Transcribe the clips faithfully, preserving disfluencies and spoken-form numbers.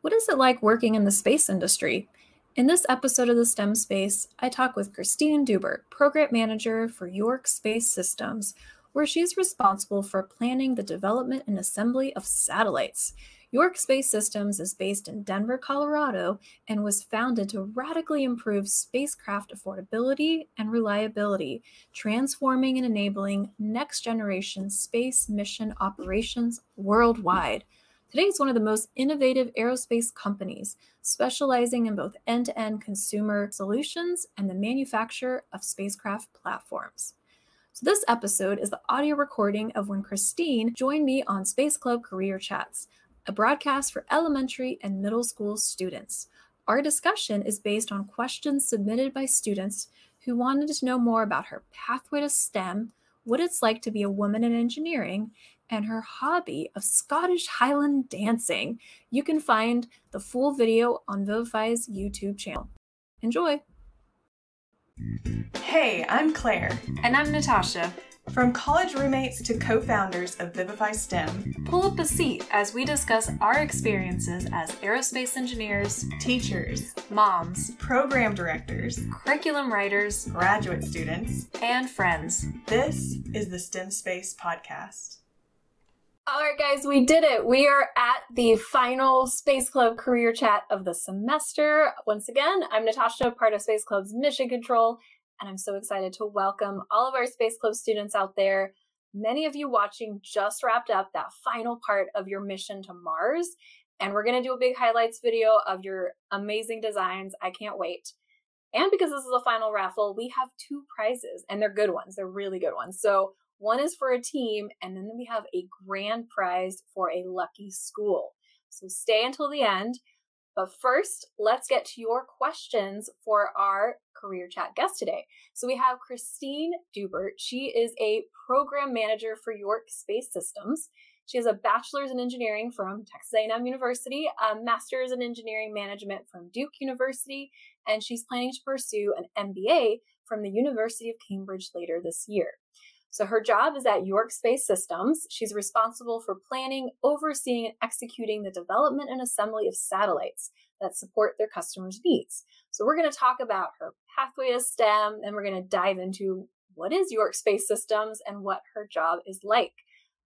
What is it like working in the space industry? In this episode of the STEM Space, I talk with Christine Dubbert, Program Manager for York Space Systems, where she's responsible for planning the development and assembly of satellites. York Space Systems is based in Denver, Colorado, and was founded to radically improve spacecraft affordability and reliability, transforming and enabling next-generation space mission operations worldwide. Today, it's one of the most innovative aerospace companies, specializing in both end-to-end consumer solutions and the manufacture of spacecraft platforms. So this episode is the audio recording of when Christine joined me on Space Club Career Chats, a broadcast for elementary and middle school students. Our discussion is based on questions submitted by students who wanted to know more about her pathway to STEM, what it's like to be a woman in engineering, and her hobby of Scottish Highland dancing. You can find the full video on Vivify's YouTube channel. Enjoy. Hey, I'm Claire. And I'm Natasha. From college roommates to co-founders of Vivify STEM, pull up a seat as we discuss our experiences as aerospace engineers, teachers, moms, program directors, curriculum writers, graduate students, and friends. This is the STEM Space Podcast. All right, guys, we did it. We are at the final Space Club Career Chat of the semester. Once again, I'm Natasha, part of Space Club's Mission Control, and I'm so excited to welcome all of our Space Club students out there. Many of you watching just wrapped up that final part of your mission to Mars, and we're going to do a big highlights video of your amazing designs. I can't wait. And because this is a final raffle, we have two prizes, and they're good ones. They're really good ones. So one is for a team, and then we have a grand prize for a lucky school. So stay until the end. But first, let's get to your questions for our Career Chat guest today. So we have Christine Dubbert. She is a program manager for York Space Systems. She has a bachelor's in engineering from Texas A and M University, a master's in engineering management from Duke University, and she's planning to pursue an M B A from the University of Cambridge later this year. So her job is at York Space Systems. She's responsible for planning, overseeing, and executing the development and assembly of satellites that support their customers' needs. So we're going to talk about her pathway to STEM, and we're going to dive into what is York Space Systems and what her job is like.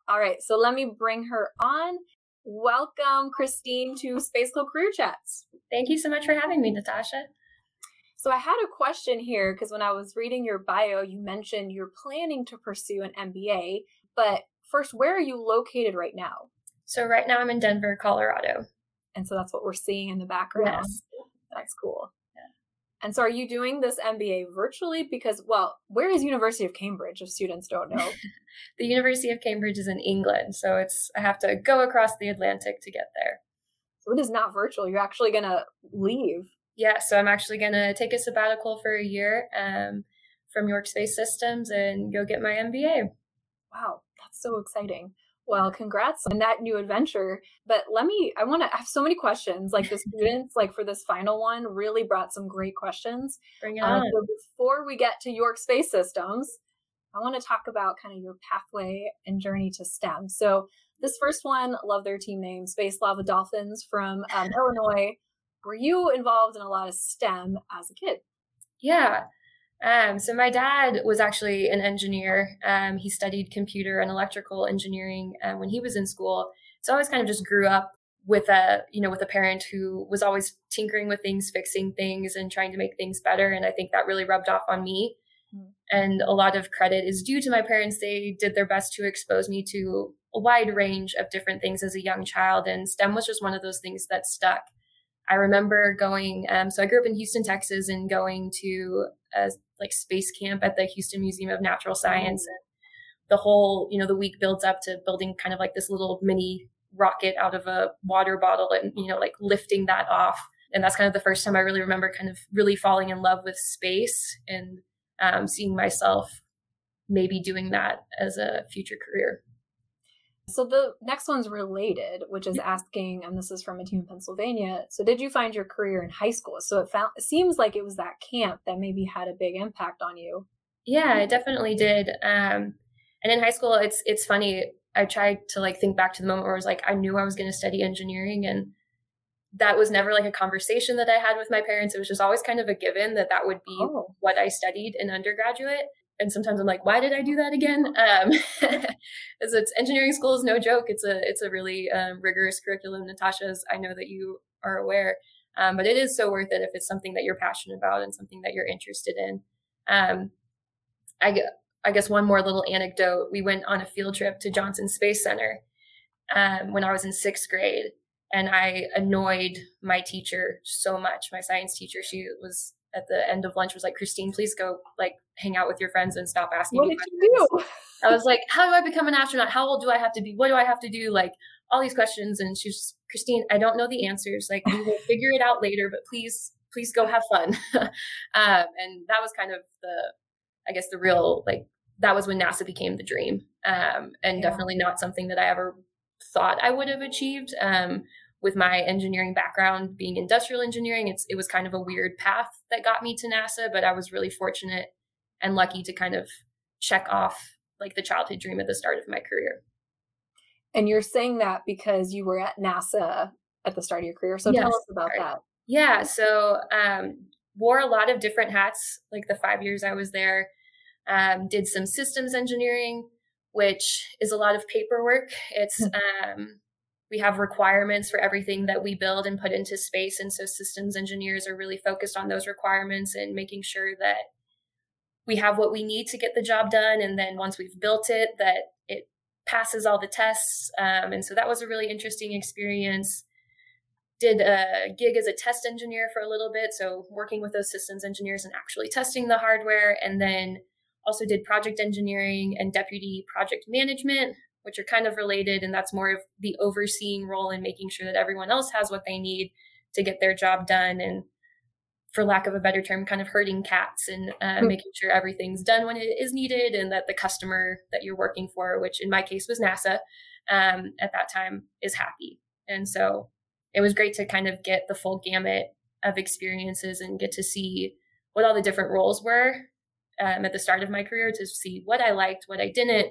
All right, so let me bring her on. Welcome, Christine, to Space Club Career Chats. Thank you so much for having me, Natasha. So I had a question here, because when I was reading your bio, you mentioned you're planning to pursue an M B A, but first, where are you located right now? So right now I'm in Denver, Colorado. And so that's what we're seeing in the background. Yes. That's cool. Yeah. And so are you doing this M B A virtually? Because, well, where is University of Cambridge if students don't know? The University of Cambridge is in England, so it's I have to go across the Atlantic to get there. So it is not virtual. You're actually going to leave. Yeah, so I'm actually going to take a sabbatical for a year um, from York Space Systems and go get my M B A. Wow, that's so exciting. Well, congrats on that new adventure. But let me, I want to, I have so many questions. Like the students, like for this final one, really brought some great questions. Bring it uh, on. So before we get to York Space Systems, I want to talk about kind of your pathway and journey to STEM. So this first one, love their team name, Space Lava Dolphins from um, Illinois. Were you involved in a lot of STEM as a kid? Yeah. Um, so my dad was actually an engineer. Um, he studied computer and electrical engineering um, when he was in school. So I always kind of just grew up with a, you know, with a parent who was always tinkering with things, fixing things, and trying to make things better. And I think that really rubbed off on me. Mm-hmm. And a lot of credit is due to my parents. They did their best to expose me to a wide range of different things as a young child. And STEM was just one of those things that stuck. I remember going, um, so I grew up in Houston, Texas, and going to a like space camp at the Houston Museum of Natural Science. And the whole, you know, the week builds up to building kind of like this little mini rocket out of a water bottle and, you know, like lifting that off. And that's kind of the first time I really remember kind of really falling in love with space and um, seeing myself maybe doing that as a future career. So the next one's related, which is asking, and this is from a team in Pennsylvania. So did you find your career in high school? So it, found, it seems like it was that camp that maybe had a big impact on you. Yeah, I definitely did. Um, and in high school, it's it's funny. I tried to like think back to the moment where I was like, I knew I was going to study engineering, and that was never like a conversation that I had with my parents. It was just always kind of a given that that would be oh. what I studied in undergraduate. And sometimes I'm like, why did I do that again? Um, as it's engineering school is no joke. It's a it's a really um, rigorous curriculum, Natasha, as I know that you are aware. Um, but it is so worth it if it's something that you're passionate about and something that you're interested in. Um, I, I guess one more little anecdote. We went on a field trip to Johnson Space Center um, when I was in sixth grade. And I annoyed my teacher so much. My science teacher, she was at the end of lunch was like, Christine, please go like hang out with your friends and stop asking me questions. What did you do? I was like, how do I become an astronaut? How old do I have to be? What do I have to do? Like all these questions. And she was, Christine, I don't know the answers. Like we will figure it out later, but please, please go have fun. um, and that was kind of the, I guess the real, like that was when NASA became the dream. Um, and yeah. definitely not something that I ever thought I would have achieved. Um, With my engineering background being industrial engineering, it's, it was kind of a weird path that got me to NASA, but I was really fortunate and lucky to kind of check off like the childhood dream at the start of my career. And you're saying that because you were at NASA at the start of your career. So yes, tell us about that. Yeah. So um, wore a lot of different hats, like the five years I was there, um, did some systems engineering, which is a lot of paperwork. It's... um, we have requirements for everything that we build and put into space. And so systems engineers are really focused on those requirements and making sure that we have what we need to get the job done. And then once we've built it, that it passes all the tests. Um, and so that was a really interesting experience. Did a gig as a test engineer for a little bit. So working with those systems engineers and actually testing the hardware. And then also did project engineering and deputy project management, which are kind of related, and that's more of the overseeing role and making sure that everyone else has what they need to get their job done, and for lack of a better term, kind of herding cats and uh, mm-hmm. making sure everything's done when it is needed and that the customer that you're working for, which in my case was NASA um, at that time, is happy. And so it was great to kind of get the full gamut of experiences and get to see what all the different roles were um, at the start of my career, to see what I liked, what I didn't.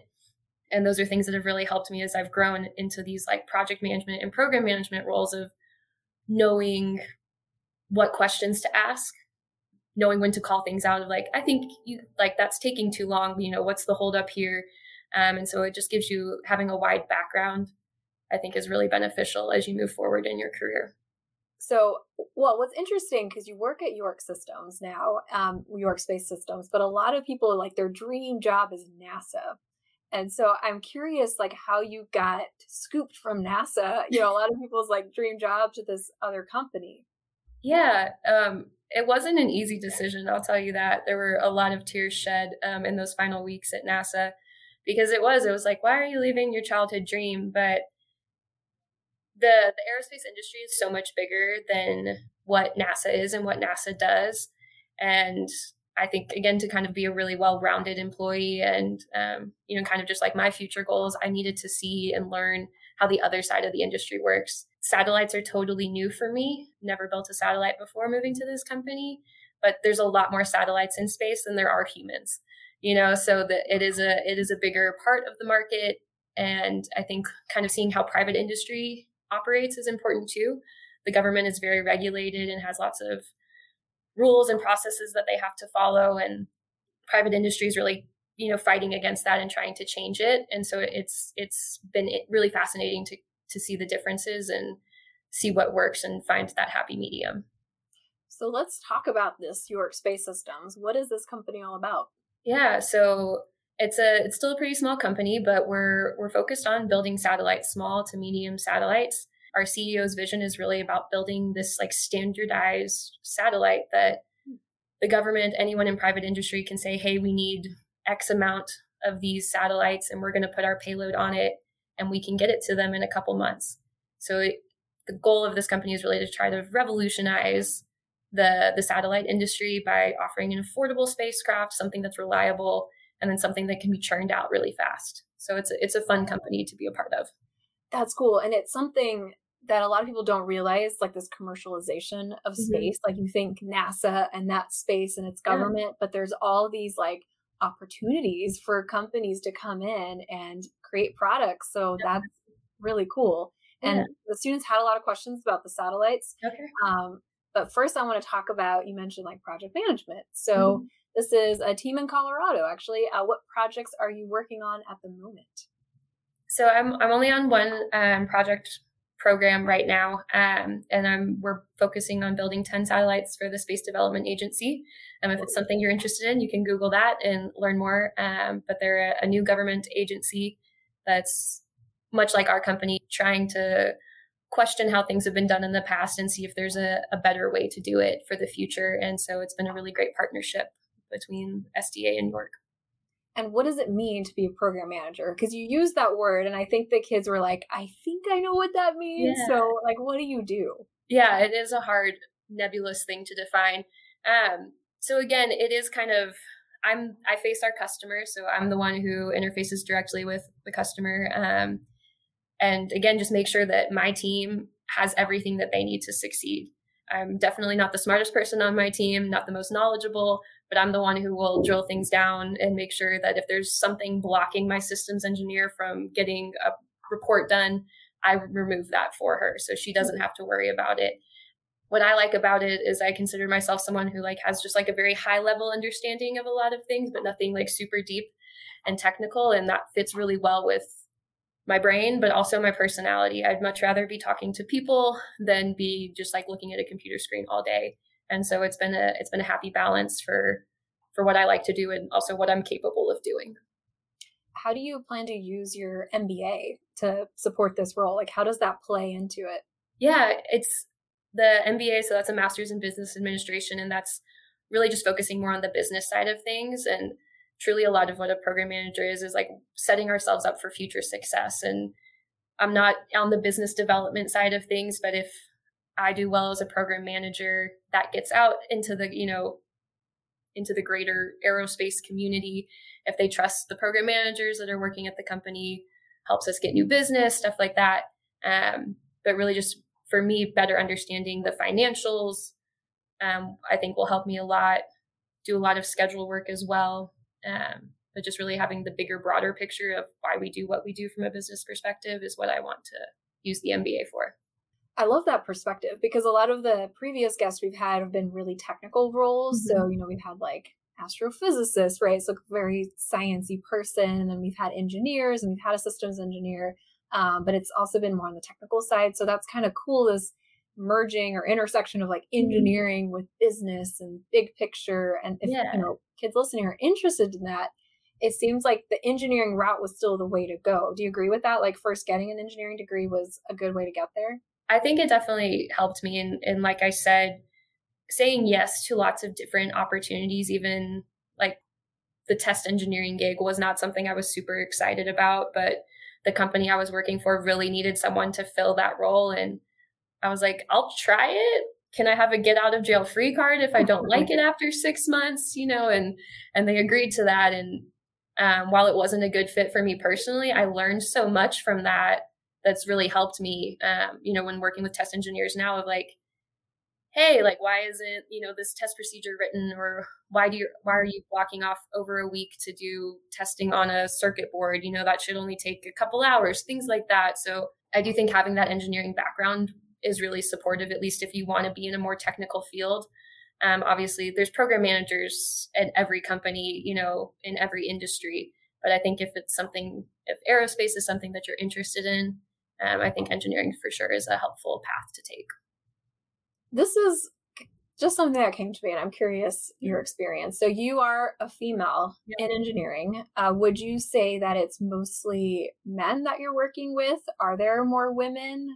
And those are things that have really helped me as I've grown into these like project management and program management roles, of knowing what questions to ask, knowing when to call things out of like, I think you like that's taking too long, you know, what's the holdup here? Um, and so it just gives you, having a wide background, I think is really beneficial as you move forward in your career. So, well, what's interesting, because you work at York Systems now, um, York Space Systems, but a lot of people, like their dream job is NASA. And so I'm curious, like how you got scooped from NASA, you know, a lot of people's like dream job to this other company. Yeah, um, it wasn't an easy decision. I'll tell you that. There were a lot of tears shed um, in those final weeks at NASA, because it was, it was like, why are you leaving your childhood dream? But the the aerospace industry is so much bigger than what NASA is and what NASA does. And I think, again, to kind of be a really well-rounded employee and, um, you know, kind of just like my future goals, I needed to see and learn how the other side of the industry works. Satellites are totally new for me. Never built a satellite before moving to this company, but there's a lot more satellites in space than there are humans, you know, so that it is a, it is a bigger part of the market. And I think kind of seeing how private industry operates is important too. The government is very regulated and has lots of rules and processes that they have to follow, and private industry is really, you know, fighting against that and trying to change it. And so it's it's been really fascinating to to see the differences and see what works and find that happy medium. So let's talk about this York Space Systems. What is this company all about? Yeah, so it's a it's still a pretty small company, but we're we're focused on building satellites, small to medium satellites. Our C E O's vision is really about building this like standardized satellite that the government, anyone in private industry can say, hey, we need X amount of these satellites and we're going to put our payload on it and we can get it to them in a couple months. So it, the goal of this company is really to try to revolutionize the, the satellite industry by offering an affordable spacecraft, something that's reliable, and then something that can be churned out really fast. So it's a, it's a fun company to be a part of. That's cool. And it's something that a lot of people don't realize, like this commercialization of mm-hmm. space. Like you think NASA and that space and its government, yeah. but there's all these like opportunities for companies to come in and create products. So yeah. that's really cool. And yeah. the students had a lot of questions about the satellites. Okay. Um, but first I want to talk about, you mentioned like project management. So mm-hmm. this is a team in Colorado, actually. Uh, what projects are you working on at the moment? So I'm I'm only on one um, project program right now, um, and I'm we're focusing on building ten satellites for the Space Development Agency. Um, if it's something you're interested in, you can Google that and learn more. Um, but they're a, a new government agency that's much like our company, trying to question how things have been done in the past and see if there's a, a better way to do it for the future. And so it's been a really great partnership between S D A and York. And what does it mean to be a program manager? Because you use that word, and I think the kids were like, I think I know what that means. Yeah. So, like, what do you do? Yeah, it is a hard, nebulous thing to define. Um, so, again, it is kind of, I'm I face our customer, so I'm the one who interfaces directly with the customer. Um, and, again, just make sure that my team has everything that they need to succeed. I'm definitely not the smartest person on my team, not the most knowledgeable, but I'm the one who will drill things down and make sure that if there's something blocking my systems engineer from getting a report done, I remove that for her so she doesn't have to worry about it. What I like about it is I consider myself someone who like has just like a very high level understanding of a lot of things, but nothing like super deep and technical. And that fits really well with my brain, but also my personality. I'd much rather be talking to people than be just like looking at a computer screen all day. And so it's been a it's been a happy balance for for what I like to do and also what I'm capable of doing. How do you plan to use your M B A to support this role? Like, how does that play into it? Yeah, it's the M B A. So that's a master's in business administration. And that's really just focusing more on the business side of things. And truly a lot of what a program manager is, is like setting ourselves up for future success. And I'm not on the business development side of things, but if I do well as a program manager, that gets out into the, you know, into the greater aerospace community. If they trust the program managers that are working at the company, helps us get new business, stuff like that. Um, but really just for me, better understanding the financials, um, I think will help me a lot, do a lot of schedule work as well. Um, but just really having the bigger, broader picture of why we do what we do from a business perspective is what I want to use the M B A for. I love that perspective because a lot of the previous guests we've had have been really technical roles. Mm-hmm. So, you know, we've had like astrophysicists, right? So very sciencey person. And then we've had engineers and we've had a systems engineer, um, but it's also been more on the technical side. So that's kind of cool, this merging or intersection of like engineering mm-hmm. with business and big picture. And if yeah. you know, kids listening are interested in that, it seems like the engineering route was still the way to go. Do you agree with that? Like first getting an engineering degree was a good way to get there? I think it definitely helped me. And, and like I said, saying yes to lots of different opportunities, even like the test engineering gig was not something I was super excited about, but the company I was working for really needed someone to fill that role. And I was like, I'll try it. Can I have a get out of jail free card if I don't like it after six months, you know, and, and they agreed to that. And um, while it wasn't a good fit for me personally, I learned so much from that. That's really helped me, um, you know, when working with test engineers now of like, hey, like, why isn't, you know, this test procedure written or why do you, why are you blocking off over a week to do testing on a circuit board? You know, that should only take a couple hours, things like that. So I do think having that engineering background is really supportive, at least if you want to be in a more technical field. Um, obviously, there's program managers at every company, you know, in every industry. But I think if it's something, if aerospace is something that you're interested in, Um, I think engineering for sure is a helpful path to take. This is just something that came to me and I'm curious your experience. So you are a female yep. in engineering. Uh, would you say that it's mostly men that you're working with? Are there more women?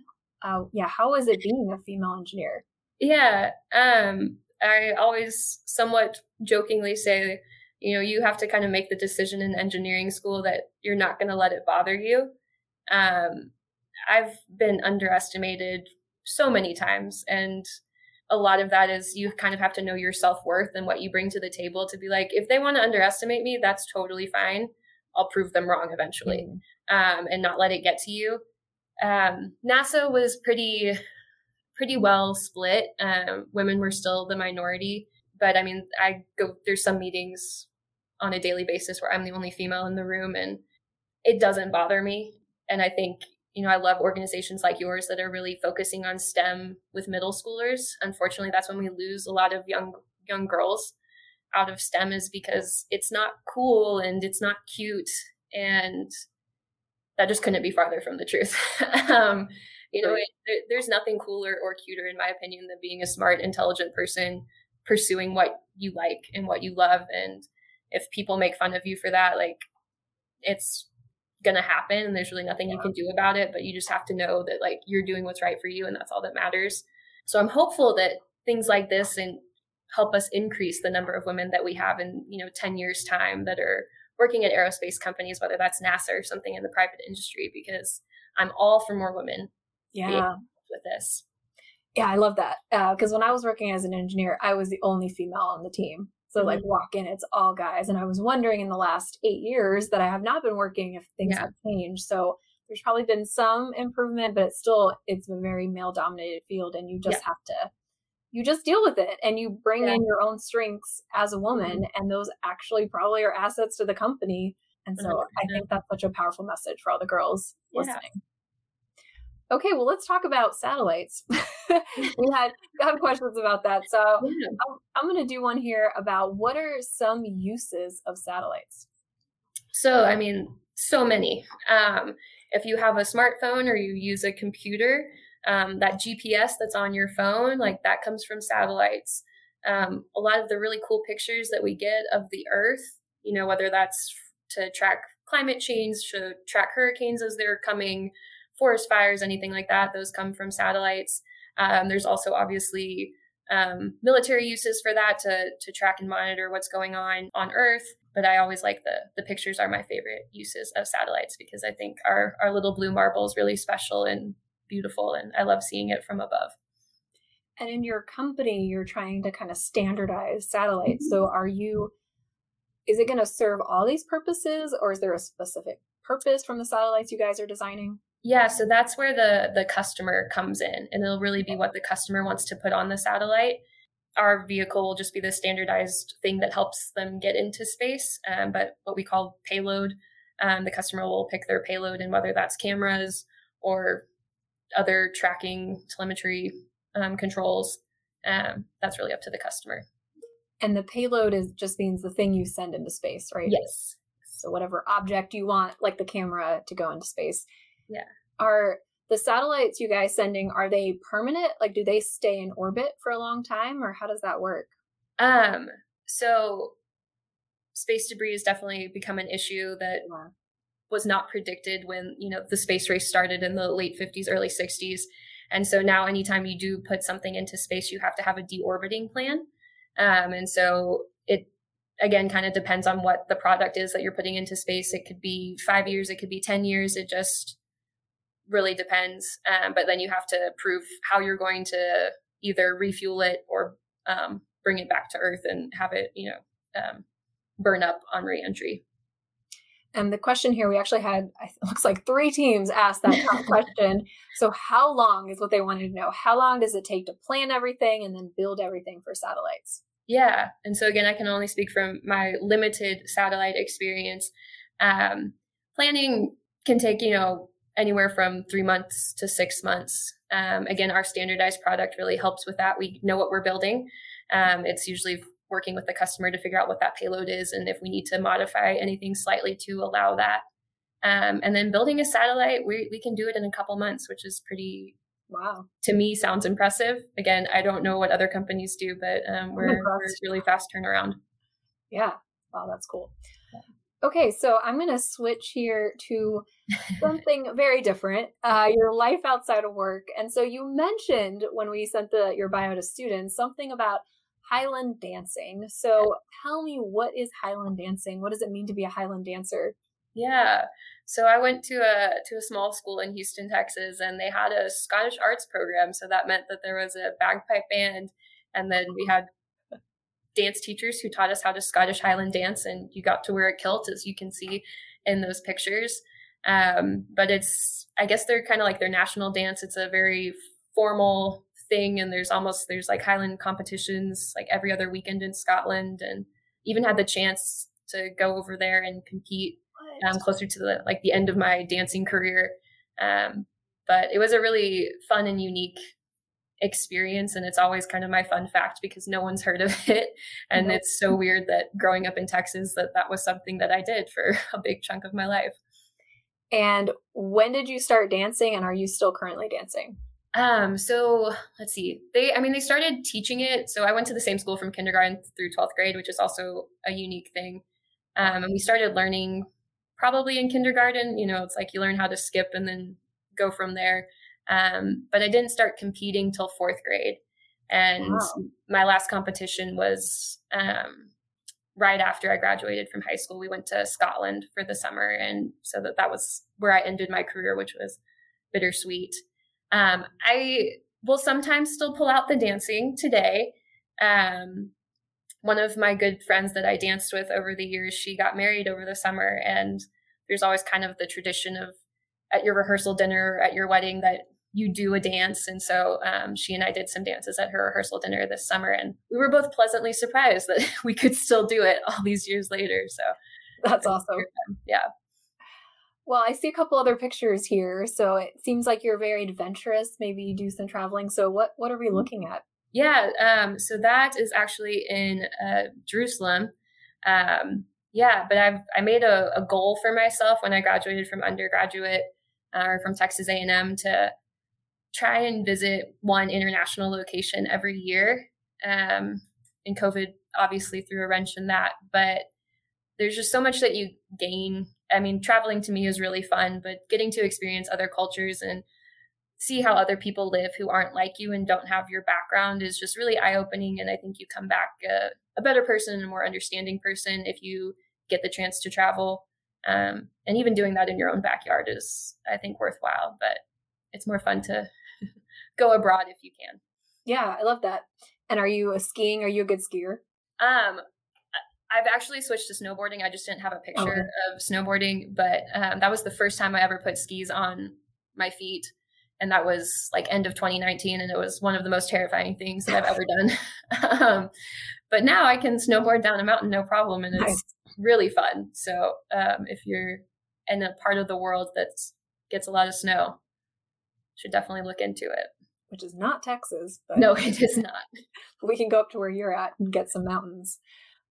Uh, yeah. How is it being a female engineer? Yeah. Um, I always somewhat jokingly say, you know, you have to kind of make the decision in engineering school that you're not going to let it bother you. Um, I've been underestimated so many times. And a lot of that is you kind of have to know your self-worth and what you bring to the table to be like, if they want to underestimate me, that's totally fine. I'll prove them wrong eventually mm-hmm. um, and not let it get to you. Um, NASA was pretty, pretty well split. Um, women were still the minority. But I mean, I go through some meetings on a daily basis where I'm the only female in the room and it doesn't bother me. And I think you know, I love organizations like yours that are really focusing on STEM with middle schoolers. Unfortunately, that's when we lose a lot of young young girls out of STEM, is because it's not cool and it's not cute, and that just couldn't be farther from the truth. um, you know, it, there, there's nothing cooler or cuter, in my opinion, than being a smart, intelligent person pursuing what you like and what you love. And if people make fun of you for that, like, it's going to happen, and there's really nothing you can do about it, but you just have to know that, like, you're doing what's right for you, and that's all that matters. So I'm hopeful that things like this and help us increase the number of women that we have in, you know, ten years time that are working at aerospace companies, whether that's NASA or something in the private industry, because I'm all for more women. Yeah. Being involved with this. Yeah, I love that. Because uh, when I was working as an engineer, I was the only female on the team. So mm-hmm. like walk in, it's all guys. And I was wondering in the last eight years that I have not been working if things yeah. have changed. So there's probably been some improvement, but it's still, it's a very male dominated field, and you just yeah. have to, you just deal with it, and you bring yeah. in your own strengths as a woman. Mm-hmm. And those actually probably are assets to the company. And so one hundred percent. I think that's such a powerful message for all the girls yeah. listening. Okay, well, let's talk about satellites. we had got questions about that. So yeah. I'm, I'm going to do one here about what are some uses of satellites? So, I mean, so many. Um, if you have a smartphone or you use a computer, um, that G P S that's on your phone, like, that comes from satellites. Um, a lot of the really cool pictures that we get of the Earth, you know, whether that's to track climate change, to track hurricanes as they're coming, forest fires, anything like that, those come from satellites. Um, there's also obviously um, military uses for that to to track and monitor what's going on on Earth. But I always like the the pictures are my favorite uses of satellites, because I think our, our little blue marble is really special and beautiful, and I love seeing it from above. And in your company, you're trying to kind of standardize satellites. So are you, is it going to serve all these purposes, or is there a specific purpose from the satellites you guys are designing? Yeah, so that's where the, the customer comes in, and it'll really be what the customer wants to put on the satellite. Our vehicle will just be the standardized thing that helps them get into space, um, but what we call payload. Um, the customer will pick their payload, and whether that's cameras or other tracking telemetry um, controls, um, that's really up to the customer. And the payload is just means the thing you send into space, right? Yes. So whatever object you want, like the camera, to go into space. Yeah. Are the satellites you guys sending, are they permanent? Like, do they stay in orbit for a long time, or how does that work? Um, so space debris has definitely become an issue that yeah. was not predicted when, you know, the space race started in the late fifties, early sixties. And so now anytime you do put something into space, you have to have a deorbiting plan. Um, and so it again kind of depends on what the product is that you're putting into space. It could be five years, it could be ten years. It just really depends. Um, but then you have to prove how you're going to either refuel it or um, bring it back to Earth and have it, you know, um, burn up on reentry. And the question here, we actually had, it looks like three teams asked that top question. So how long is what they wanted to know? How long does it take to plan everything and then build everything for satellites? Yeah. And so again, I can only speak from my limited satellite experience. Um, planning can take, you know, anywhere from three months to six months. Um, again, our standardized product really helps with that. We know what we're building. Um, it's usually working with the customer to figure out what that payload is and if we need to modify anything slightly to allow that. Um, and then building a satellite, we we can do it in a couple months, which is pretty, wow, to me sounds impressive. Again, I don't know what other companies do, but um, we're, we're really fast turnaround. Yeah. Wow, that's cool. Okay, so I'm going to switch here to something very different, uh, your life outside of work. And so you mentioned when we sent the, your bio to students, something about Highland dancing. So tell me, what is Highland dancing? What does it mean to be a Highland dancer? Yeah, so I went to a to a small school in Houston, Texas, and they had a Scottish arts program. So that meant that there was a bagpipe band, and then we had dance teachers who taught us how to Scottish Highland dance, and you got to wear a kilt, as you can see in those pictures. Um, but it's, I guess they're kind of like their national dance. It's a very formal thing, and there's almost, there's like Highland competitions like every other weekend in Scotland, and even had the chance to go over there and compete um, closer to the, like the end of my dancing career. Um, But it was a really fun and unique experience. And it's always kind of my fun fact because no one's heard of it. And mm-hmm. it's so weird that growing up in Texas, that that was something that I did for a big chunk of my life. And when did you start dancing, and are you still currently dancing? Um, so let's see, they, I mean, they started teaching it. So I went to the same school from kindergarten through twelfth grade, which is also a unique thing. Um, and we started learning probably in kindergarten, you know, it's like you learn how to skip and then go from there. Um, but I didn't start competing till fourth grade. And wow. my last competition was, um, right after I graduated from high school. We went to Scotland for the summer. And so that, that was where I ended my career, which was bittersweet. Um, I will sometimes still pull out the dancing today. Um, one of my good friends that I danced with over the years, she got married over the summer, and there's always kind of the tradition of at your rehearsal dinner, at your wedding, that you do a dance. And so, um, she and I did some dances at her rehearsal dinner this summer, and we were both pleasantly surprised that we could still do it all these years later. So that's awesome. Yeah. Well, I see a couple other pictures here. So it seems like you're very adventurous. Maybe you do some traveling. So what, what are we looking at? Yeah. Um, so that is actually in uh, Jerusalem. Um, yeah, but I've, I made a, a goal for myself when I graduated from undergraduate uh, or from Texas A and M to try and visit one international location every year. Um, and COVID obviously threw a wrench in that, but there's just so much that you gain. I mean, traveling to me is really fun, but getting to experience other cultures and see how other people live who aren't like you and don't have your background is just really eye-opening. And I think you come back a, a better person and a more understanding person if you get the chance to travel. Um, and even doing that in your own backyard is, I think, worthwhile, but it's more fun to go abroad if you can. Yeah, I love that. And are you a skiing? Are you a good skier? Um, I've actually switched to snowboarding. I just didn't have a picture okay. of snowboarding, but um, that was the first time I ever put skis on my feet. And that was like end of twenty nineteen. And it was one of the most terrifying things that I've ever done. um, but now I can snowboard down a mountain, no problem. And it's nice. Really fun. So um, if you're in a part of the world that gets a lot of snow, should definitely look into it. Which is not Texas. But no, it is not. We can go up to where you're at and get some mountains.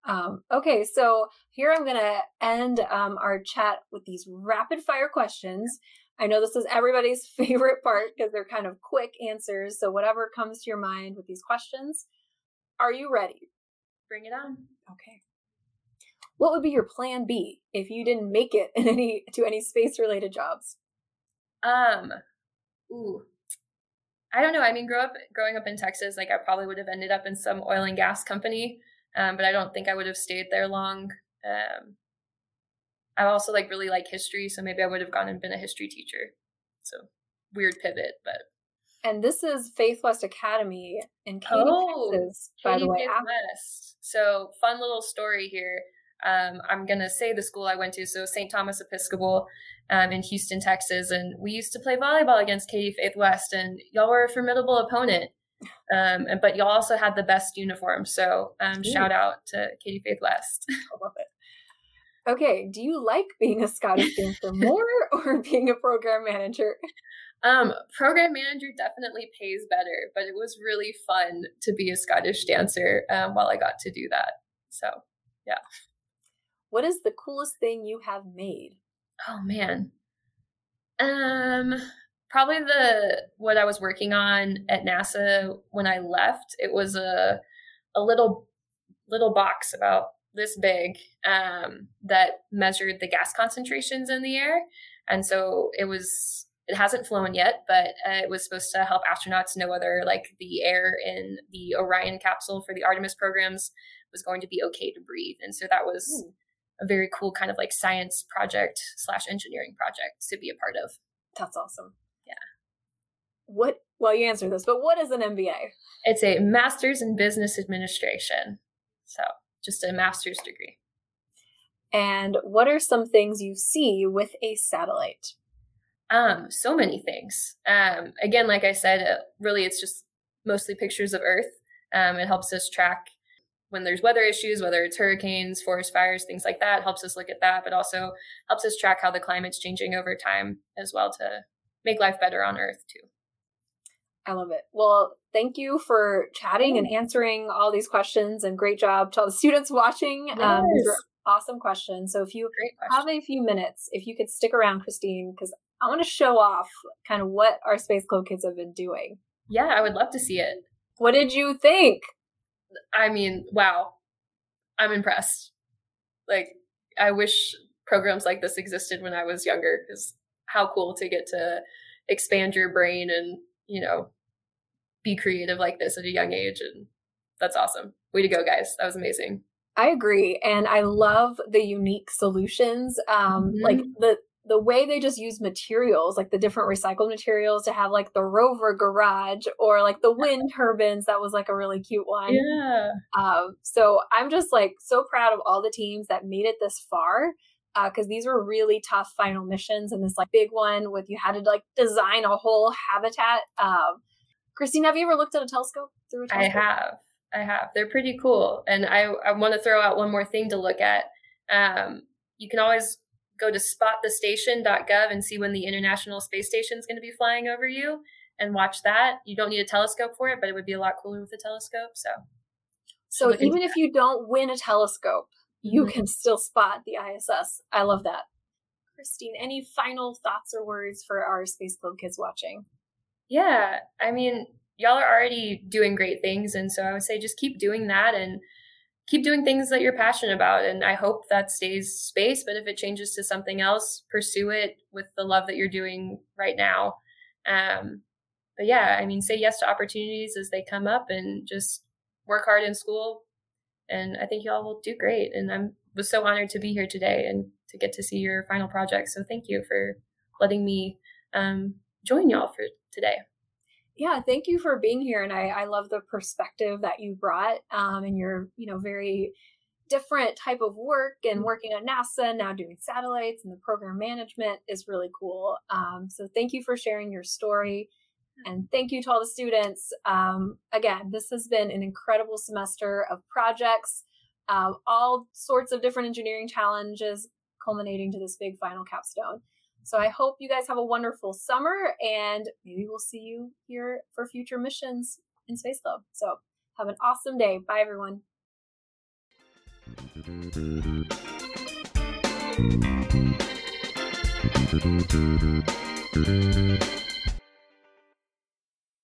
Um, okay, so here I'm going to end um, our chat with these rapid fire questions. I know this is everybody's favorite part because they're kind of quick answers. So whatever comes to your mind with these questions. Are you ready? Bring it on. Okay. What would be your plan B if you didn't make it in any to any space related jobs? Um, ooh, I don't know. I mean, grow up, growing up in Texas, like I probably would have ended up in some oil and gas company. Um, but I don't think I would have stayed there long. Um, I also like really like history, so maybe I would have gone and been a history teacher. So weird pivot, but. And this is Faith West Academy in Katy, oh, Texas, Katy, by the way. West. So fun little story here. Um, I'm gonna say the school I went to, so Saint Thomas Episcopal um, in Houston, Texas, and we used to play volleyball against Katy Faith West, and y'all were a formidable opponent. Um, and, but y'all also had the best uniform. So um, shout out to Katy Faith West. I love it. Okay. Do you like being a Scottish dancer more or being a program manager? Um, program manager definitely pays better, but it was really fun to be a Scottish dancer um, while I got to do that. So, yeah. What is the coolest thing you have made? Oh, man. Um... Probably the what I was working on at NASA when I left. It was a a little little box about this big um, that measured the gas concentrations in the air, and so it was. It hasn't flown yet, but uh, it was supposed to help astronauts know whether like the air in the Orion capsule for the Artemis programs was going to be okay to breathe, and so that was Ooh. a very cool kind of like science project slash engineering project to be a part of. That's awesome. What, well, you answered this, but what is an M B A? It's a master's in business administration. So just a master's degree. And what are some things you see with a satellite? Um, so many things. Um, again, like I said, uh, really, it's just mostly pictures of Earth. Um, it helps us track when there's weather issues, whether it's hurricanes, forest fires, things like that. It helps us look at that, but also helps us track how the climate's changing over time as well to make life better on Earth too. I love it. Well, thank you for chatting and answering all these questions, and great job to all the students watching. Yes. Um, these were awesome questions. So if you have a few minutes, if you could stick around, Christine, because I want to show off kind of what our Space Club kids have been doing. Yeah, I would love to see it. What did you think? I mean, wow. I'm impressed. Like, I wish programs like this existed when I was younger, because how cool to get to expand your brain and, you know, be creative like this at a young age. And that's awesome. Way to go, guys. That was amazing. I agree. And I love the unique solutions. Um, mm-hmm. Like the, the way they just use materials, like the different recycled materials to have like the rover garage or like the wind turbines. That was like a really cute one. Yeah. Um, so I'm just like so proud of all the teams that made it this far, because uh, these were really tough final missions. And this like big one with you had to like design a whole habitat. Um, Christine, have you ever looked at a telescope? Through a telescope? I have. I have. They're pretty cool. And I, I want to throw out one more thing to look at. Um, you can always go to spot the station dot gov and see when the International Space Station is going to be flying over you and watch that. You don't need a telescope for it, but it would be a lot cooler with a telescope. So, so even if you don't win a telescope, you mm-hmm. can still spot the I S S. I love that. Christine, any final thoughts or words for our Space Club kids watching? Yeah, I mean, y'all are already doing great things. And so I would say just keep doing that and keep doing things that you're passionate about. And I hope that stays space, but if it changes to something else, pursue it with the love that you're doing right now. Um, but yeah, I mean, say yes to opportunities as they come up and just work hard in school. And I think y'all will do great. And I was so honored to be here today and to get to see your final project. So thank you for letting me um, join y'all for today. Yeah, thank you for being here. And I, I love the perspective that you brought um, and your, you know, very different type of work and working at NASA, now doing satellites and the program management is really cool. Um, so thank you for sharing your story. And thank you to all the students. Um, again, this has been an incredible semester of projects, um, all sorts of different engineering challenges culminating to this big final capstone. So I hope you guys have a wonderful summer, and maybe we'll see you here for future missions in Space Club. So have an awesome day. Bye, everyone.